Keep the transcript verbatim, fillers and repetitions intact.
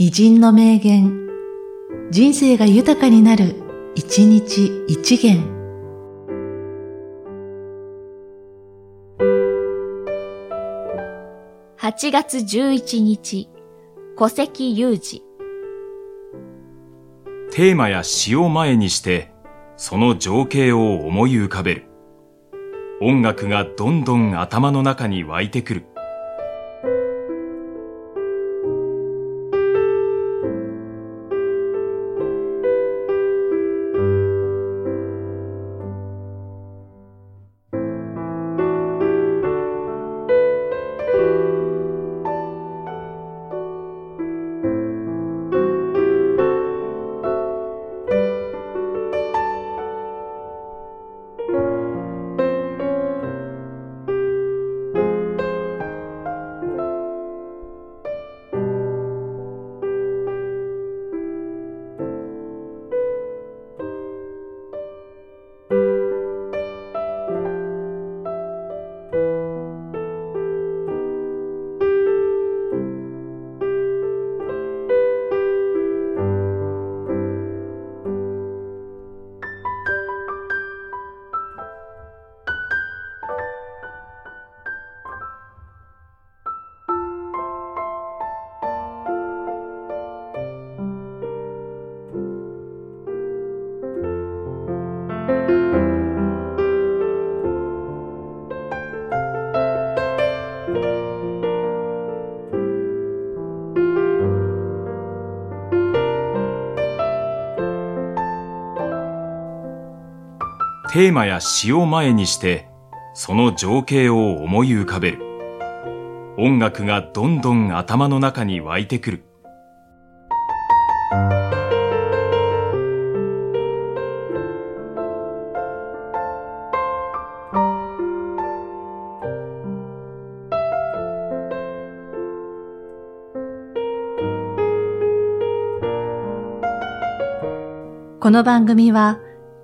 偉人の名言、人生が豊かになる、一日一元。はちがつじゅういちにち、古関裕而。テーマや詩を前にして、その情景を思い浮かべる。音楽がどんどん頭の中に湧いてくる。テーマや詩を前にして、その情景を思い浮かべる。音楽がどんどん頭の中に湧いてくる。この番組は、